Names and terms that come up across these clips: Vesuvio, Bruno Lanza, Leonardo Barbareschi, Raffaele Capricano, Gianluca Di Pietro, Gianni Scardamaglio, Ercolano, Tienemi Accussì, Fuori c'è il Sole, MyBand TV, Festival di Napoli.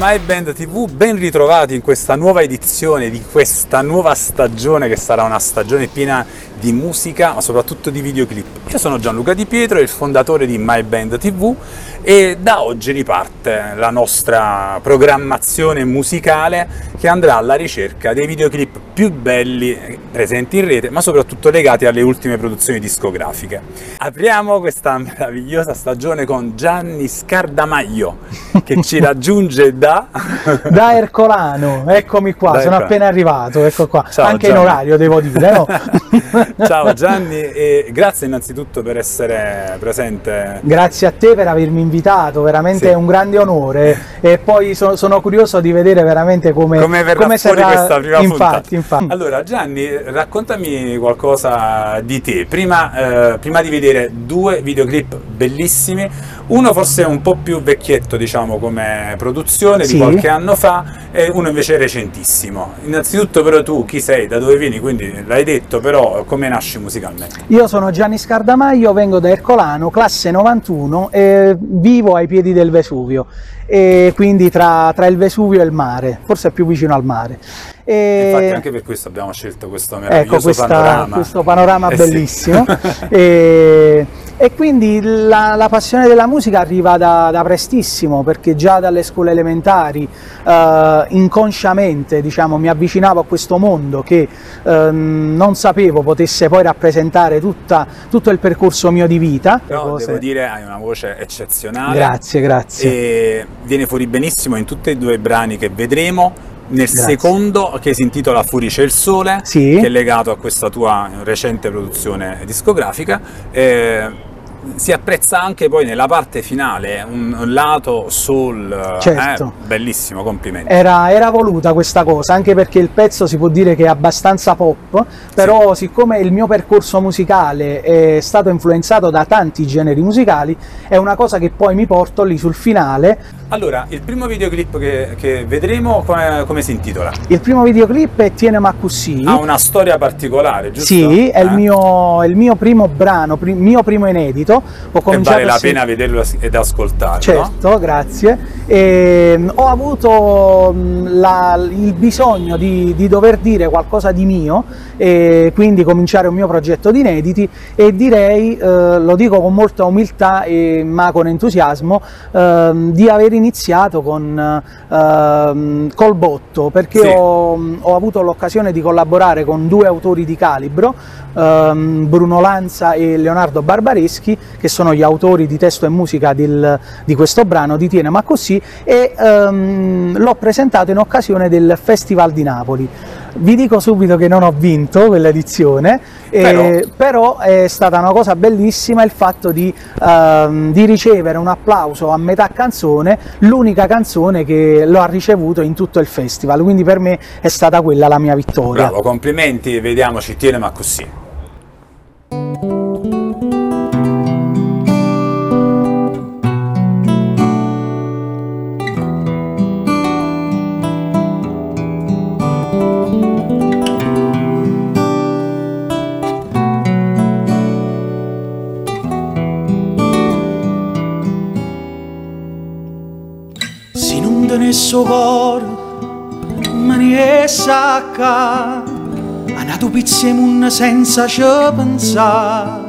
MyBand TV, ben ritrovati in questa nuova edizione di questa nuova stagione, che sarà una stagione piena di musica ma soprattutto di videoclip. Io sono Gianluca Di Pietro, il fondatore di MyBand TV, e da oggi riparte la nostra programmazione musicale che andrà alla ricerca dei videoclip più belli presenti in rete ma soprattutto legati alle ultime produzioni discografiche. Apriamo questa meravigliosa stagione con Gianni Scardamaglio che ci raggiunge da Ercolano. Eccomi qua, sono appena arrivato, ecco qua. Ciao, anche Gianni. In orario, devo dire, no? Ciao Gianni, e grazie innanzitutto per essere presente. Grazie a te per avermi invitato, veramente sì. È un grande onore, e poi sono curioso di vedere veramente come verrà fuori questa prima puntata. Infatti. Allora Gianni, raccontami qualcosa di te, prima di vedere due videoclip bellissimi, uno forse un po' più vecchietto, diciamo, come produzione, sì, di qualche anno fa, e uno invece recentissimo. Innanzitutto però tu chi sei, da dove vieni, quindi l'hai detto, però come nasci musicalmente? Io sono Gianni Scardamaglio, vengo da Ercolano, classe 91, e vivo ai piedi del Vesuvio, e quindi tra il Vesuvio e il mare, forse è più vicino al mare. E infatti anche per questo abbiamo scelto questo meraviglioso panorama. Questo panorama bellissimo. Sì. E quindi la passione della musica arriva da prestissimo, perché già dalle scuole elementari inconsciamente, diciamo, mi avvicinavo a questo mondo che non sapevo potesse poi rappresentare tutto il percorso mio di vita. Però devo dire, hai una voce eccezionale. Grazie. E viene fuori benissimo in tutti e due i brani che vedremo. Nel secondo, che si intitola Fuori c'è il Sole, sì, che è legato a questa tua recente produzione discografica, si apprezza anche poi nella parte finale un lato soul, certo. Bellissimo, complimenti. Era voluta questa cosa, anche perché il pezzo si può dire che è abbastanza pop, però sì, siccome il mio percorso musicale è stato influenzato da tanti generi musicali, è una cosa che poi mi porto lì sul finale. Allora, il primo videoclip che vedremo come si intitola? Il primo videoclip è Tienemi Accussì. Ha una storia particolare, giusto? Sì, è il mio primo brano, mio primo inedito. E vale la pena vederlo ed ascoltarlo. Certo, no? Grazie. Ho avuto il bisogno di dover dire qualcosa di mio, e quindi cominciare un mio progetto di inediti, e direi, lo dico con molta umiltà ma con entusiasmo, di aver iniziato col botto, perché sì, ho avuto l'occasione di collaborare con due autori di calibro, Bruno Lanza e Leonardo Barbareschi, che sono gli autori di testo e musica di questo brano di Tienemi Accussì, e l'ho presentato in occasione del Festival di Napoli. Vi dico subito che non ho vinto quell'edizione, però è stata una cosa bellissima il fatto di ricevere un applauso a metà canzone, l'unica canzone che l'ho ricevuto in tutto il festival, quindi per me è stata quella la mia vittoria. Bravo, complimenti, vediamoci Tienemi Accussì. Nel suo cuore mani è sacca, ha nato pizzemun senza ci pensare,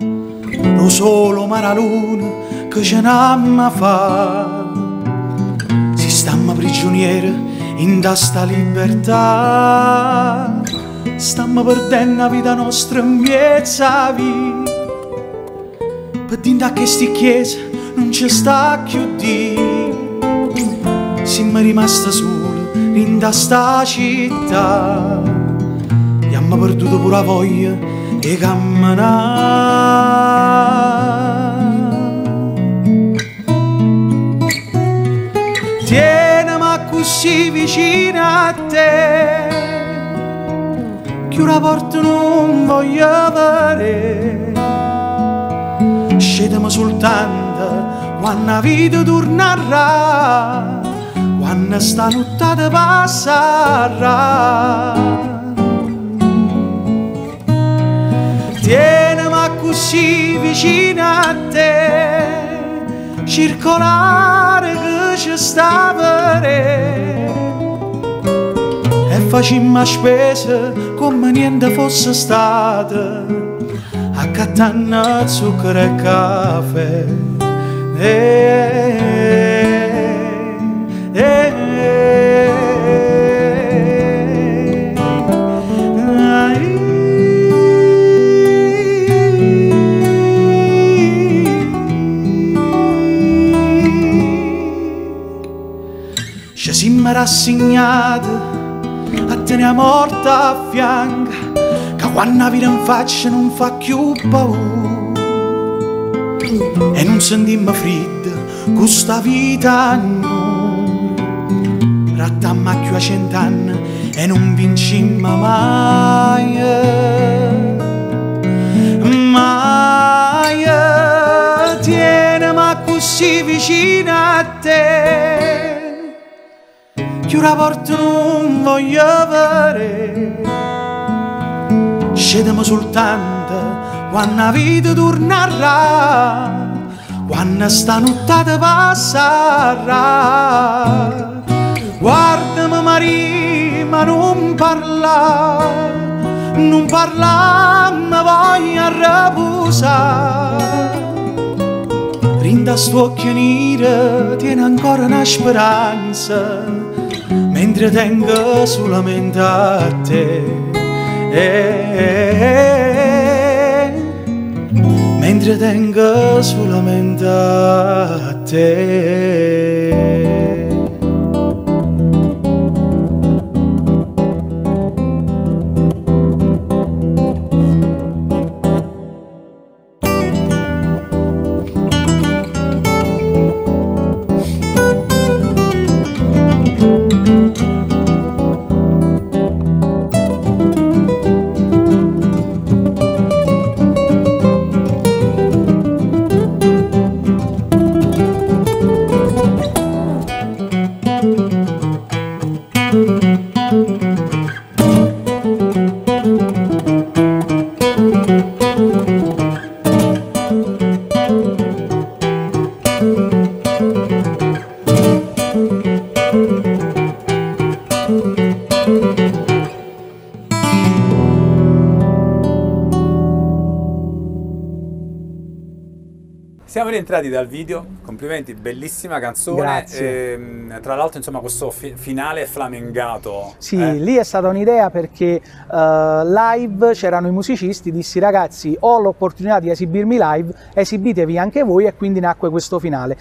non solo ma la luna che ce n'amma fa, si stamma prigioniere in da sta libertà, stamma perdendo la vita nostra in miezza vita, per dinda che sti chiesa non ci sta più di. Simmo rimasta sola in da sta città, e abbiamo perduto pure la voglia di camminare. Tienemi accussì vicina a te, che una porta non voglio vedere, scegliamo soltanto quando la vita tornerà, quando sta nottata passerà. Tienemi accussì vicina a te, circolare che ci stavere e facimmo spese come niente fosse stato, accattando zucchero e caffè. Ci siamo rassegnati a tenere morta a fianca, che quando la vita in faccia non fa più paura, e non sentiamo fredda questa vita no. Rattamma più a cent'anni e non vincimmo mai, mai. Tienemi accussì vicina a te, più la porta non voglio vedere. Scendiamo soltanto quando la vita tornerà, quando sta nottata passerà. Guardami Maria, ma non parlare, non parlare, ma voglio riposare. Rinda sto occhio nero, tiene ancora una speranza, mentre tengo solamente a te, mentre tengo solamente a te. Siamo rientrati dal video, complimenti, bellissima canzone. Grazie. Tra l'altro, insomma, questo finale flamengato. Sì, lì è stata un'idea perché live c'erano i musicisti, dissi ragazzi ho l'opportunità di esibirmi live, esibitevi anche voi, e quindi nacque questo finale.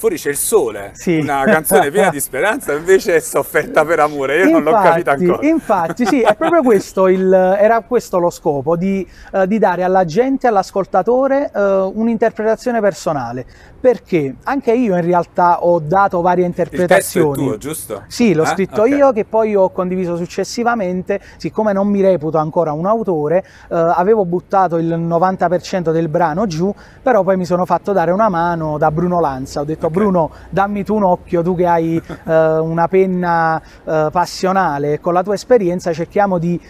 Fuori c'è il sole, sì. Una canzone piena di speranza, invece è sofferta per amore, io infatti non l'ho capita ancora. Infatti sì, è proprio questo, era questo lo scopo, di dare alla gente, all'ascoltatore un'interpretazione personale, perché anche io in realtà ho dato varie interpretazioni. Il testo è tuo, giusto? Sì, l'ho scritto io, che poi ho condiviso successivamente, siccome non mi reputo ancora un autore, avevo buttato il 90% del brano giù, però poi mi sono fatto dare una mano da Bruno Lanza, ho detto Bruno, dammi tu un occhio, tu che hai una penna passionale, con la tua esperienza cerchiamo di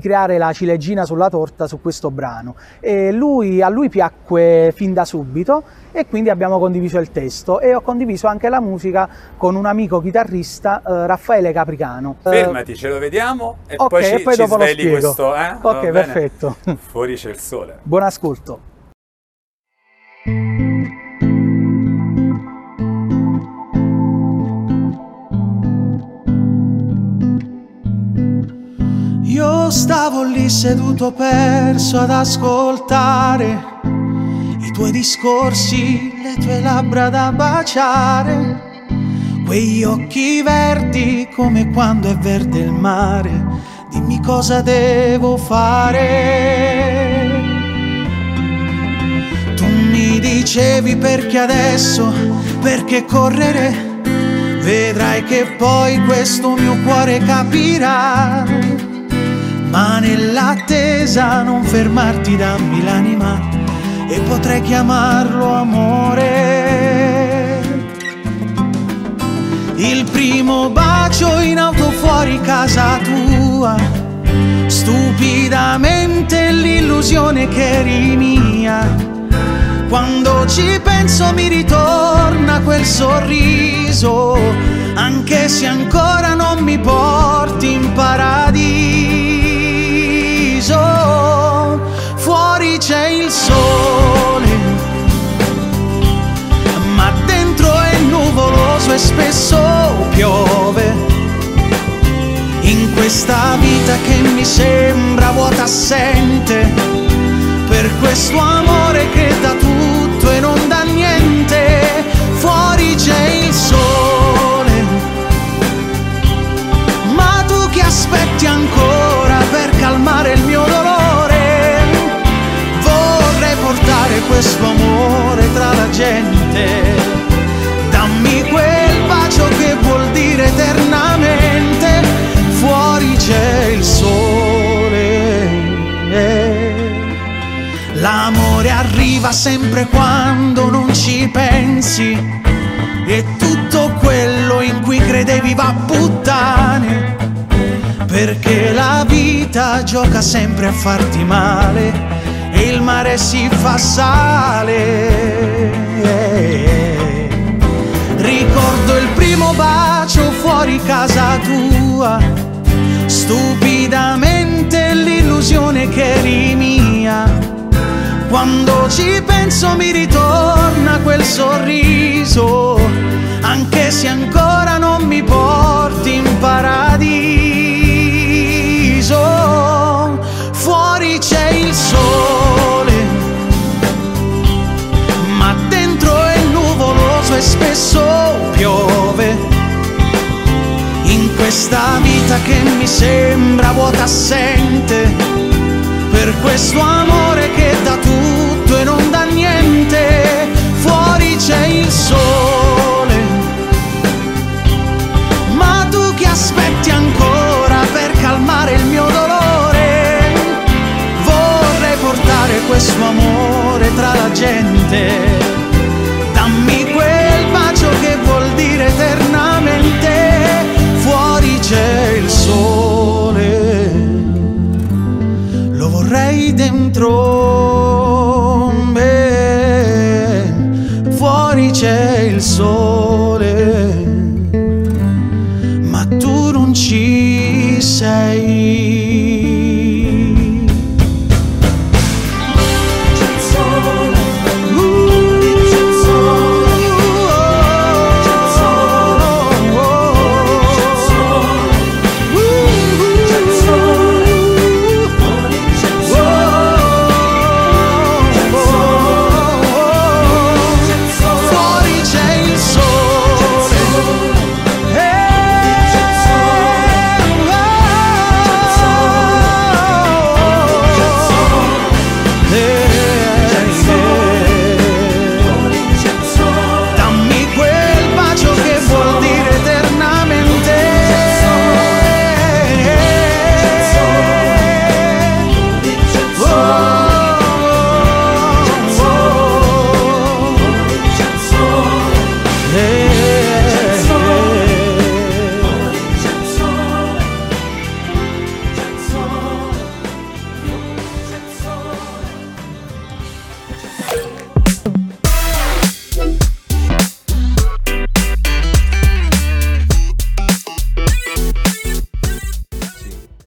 creare la ciliegina sulla torta su questo brano. E lui, a lui piacque fin da subito, e quindi abbiamo condiviso il testo e ho condiviso anche la musica con un amico chitarrista, Raffaele Capricano. Fermati, ce lo vediamo e poi ci svegli questo. Ok, perfetto. Fuori c'è il sole. Buon ascolto. Io stavo lì seduto perso ad ascoltare i tuoi discorsi, le tue labbra da baciare, quegli occhi verdi come quando è verde il mare. Dimmi cosa devo fare. Tu mi dicevi perché adesso, perché correre, vedrai che poi questo mio cuore capirà. Ma nell'attesa non fermarti, dammi l'anima e potrei chiamarlo amore. Il primo bacio in auto fuori casa tua, stupidamente l'illusione che eri mia. Quando ci pensi penso mi ritorna quel sorriso, anche se ancora non mi porti in paradiso. Fuori c'è il sole, ma dentro è nuvoloso e spesso piove. In questa vita che mi sembra vuota, assente, per questo amore che dà tutto e non dà niente. Fuori c'è il sole, ma tu che aspetti ancora per calmare il mio dolore? Vorrei portare questo amore tra la gente. Dammi quel bacio che vuol dire eternamente. Fuori c'è il sole, l'amore arriva sempre quando non ci pensi, e tutto quello in cui credevi va a puttane, perché la vita gioca sempre a farti male e il mare si fa sale. Ricordo il primo bacio fuori casa tua, stupidamente l'illusione che eri mia. Quando ci penso mi ritorna quel sorriso, anche se ancora non mi porti in paradiso. Fuori c'è il sole, ma dentro è nuvoloso e spesso piove. In questa vita che mi sembra vuota, assente, per questo amore che dà tutto e non dà niente. Fuori c'è il sole, ma tu che aspetti ancora per calmare il mio dolore? Vorrei portare questo amore tra la gente. Dammi quel bacio che vuol dire eternamente. Fuori c'è il sole, lo vorrei dentro me. Fuori c'è il sole.